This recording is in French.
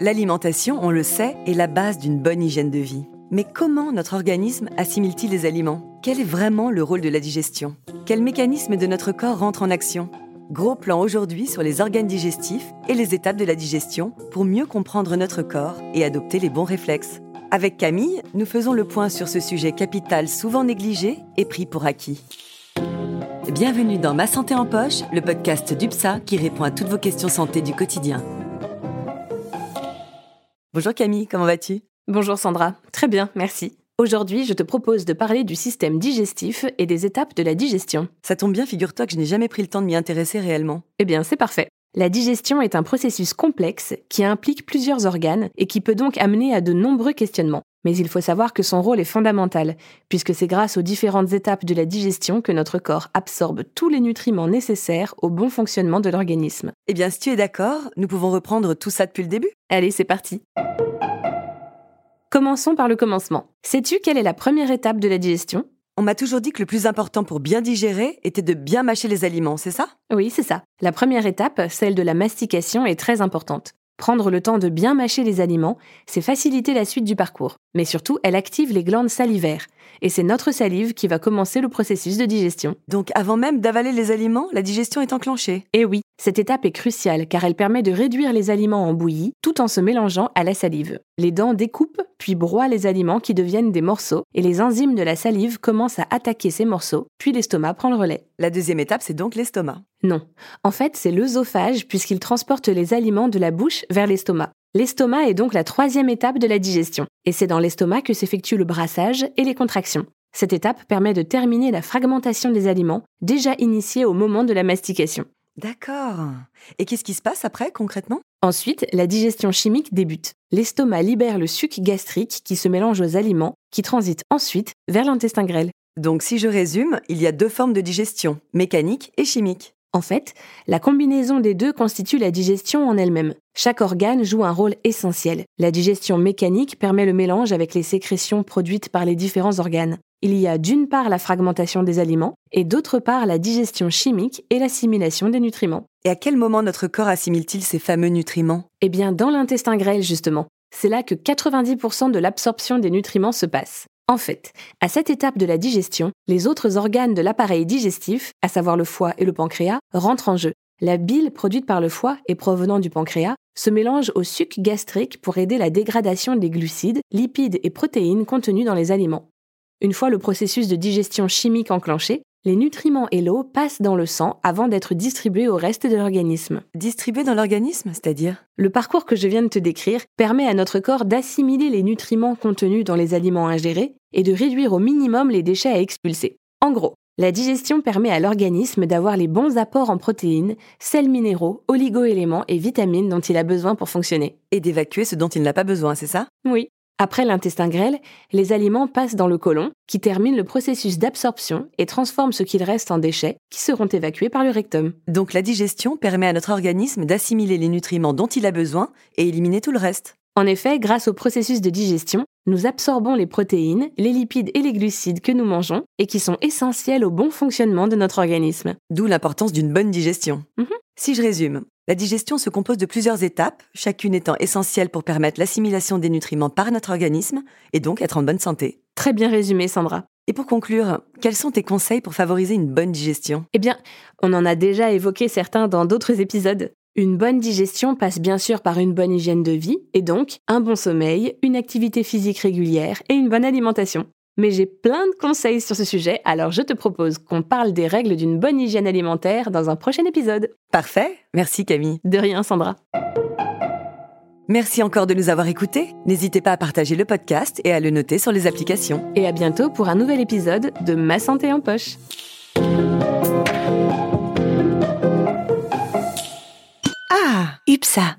L'alimentation, on le sait, est la base d'une bonne hygiène de vie. Mais comment notre organisme assimile-t-il les aliments ? Quel est vraiment le rôle de la digestion ? Quels mécanismes de notre corps rentrent en action ? Gros plan aujourd'hui sur les organes digestifs et les étapes de la digestion pour mieux comprendre notre corps et adopter les bons réflexes. Avec Camille, nous faisons le point sur ce sujet capital souvent négligé et pris pour acquis. Bienvenue dans Ma Santé en Poche, le podcast d'UPSA qui répond à toutes vos questions santé du quotidien. Bonjour Camille, comment vas-tu ? Bonjour Sandra, très bien, merci. Aujourd'hui, je te propose de parler du système digestif et des étapes de la digestion. Ça tombe bien, figure-toi que je n'ai jamais pris le temps de m'y intéresser réellement. Eh bien, c'est parfait. La digestion est un processus complexe qui implique plusieurs organes et qui peut donc amener à de nombreux questionnements. Mais il faut savoir que son rôle est fondamental, puisque c'est grâce aux différentes étapes de la digestion que notre corps absorbe tous les nutriments nécessaires au bon fonctionnement de l'organisme. Eh bien, si tu es d'accord, nous pouvons reprendre tout ça depuis le début. Allez, c'est parti. Commençons par le commencement. Sais-tu quelle est la première étape de la digestion ? On m'a toujours dit que le plus important pour bien digérer était de bien mâcher les aliments, c'est ça ? Oui, c'est ça. La première étape, celle de la mastication, est très importante. Prendre le temps de bien mâcher les aliments, c'est faciliter la suite du parcours. Mais surtout, elle active les glandes salivaires. Et c'est notre salive qui va commencer le processus de digestion. Donc avant même d'avaler les aliments, la digestion est enclenchée ? Eh oui, cette étape est cruciale car elle permet de réduire les aliments en bouillie tout en se mélangeant à la salive. Les dents découpent puis broie les aliments qui deviennent des morceaux, et les enzymes de la salive commencent à attaquer ces morceaux, puis l'estomac prend le relais. La deuxième étape, c'est donc l'estomac. Non. En fait, c'est l'œsophage, puisqu'il transporte les aliments de la bouche vers l'estomac. L'estomac est donc la troisième étape de la digestion, et c'est dans l'estomac que s'effectue le brassage et les contractions. Cette étape permet de terminer la fragmentation des aliments, déjà initiée au moment de la mastication. D'accord. Et qu'est-ce qui se passe après, concrètement ? Ensuite, la digestion chimique débute. L'estomac libère le suc gastrique qui se mélange aux aliments, qui transite ensuite vers l'intestin grêle. Donc si je résume, il y a deux formes de digestion, mécanique et chimique. En fait, la combinaison des deux constitue la digestion en elle-même. Chaque organe joue un rôle essentiel. La digestion mécanique permet le mélange avec les sécrétions produites par les différents organes. Il y a d'une part la fragmentation des aliments et d'autre part la digestion chimique et l'assimilation des nutriments. Et à quel moment notre corps assimile-t-il ces fameux nutriments ? Eh bien, dans l'intestin grêle, justement. C'est là que 90% de l'absorption des nutriments se passe. En fait, à cette étape de la digestion, les autres organes de l'appareil digestif, à savoir le foie et le pancréas, rentrent en jeu. La bile produite par le foie et provenant du pancréas se mélange au suc gastrique pour aider la dégradation des glucides, lipides et protéines contenus dans les aliments. Une fois le processus de digestion chimique enclenché, les nutriments et l'eau passent dans le sang avant d'être distribués au reste de l'organisme. Distribués dans l'organisme, c'est-à-dire ? Le parcours que je viens de te décrire permet à notre corps d'assimiler les nutriments contenus dans les aliments ingérés et de réduire au minimum les déchets à expulser. En gros, la digestion permet à l'organisme d'avoir les bons apports en protéines, sels minéraux, oligo-éléments et vitamines dont il a besoin pour fonctionner. Et d'évacuer ce dont il n'a pas besoin, c'est ça ? Oui. Après l'intestin grêle, les aliments passent dans le côlon, qui termine le processus d'absorption et transforme ce qu'il reste en déchets, qui seront évacués par le rectum. Donc la digestion permet à notre organisme d'assimiler les nutriments dont il a besoin et éliminer tout le reste. En effet, grâce au processus de digestion, nous absorbons les protéines, les lipides et les glucides que nous mangeons et qui sont essentiels au bon fonctionnement de notre organisme. D'où l'importance d'une bonne digestion. Si je résume, la digestion se compose de plusieurs étapes, chacune étant essentielle pour permettre l'assimilation des nutriments par notre organisme et donc être en bonne santé. Très bien résumé, Sandra. Et pour conclure, quels sont tes conseils pour favoriser une bonne digestion ? Eh bien, on en a déjà évoqué certains dans d'autres épisodes. Une bonne digestion passe bien sûr par une bonne hygiène de vie et donc un bon sommeil, une activité physique régulière et une bonne alimentation. Mais j'ai plein de conseils sur ce sujet, alors je te propose qu'on parle des règles d'une bonne hygiène alimentaire dans un prochain épisode. Parfait, merci Camille. De rien Sandra. Merci encore de nous avoir écoutés. N'hésitez pas à partager le podcast et à le noter sur les applications. Et à bientôt pour un nouvel épisode de Ma Santé en Poche. Ah, UPSA.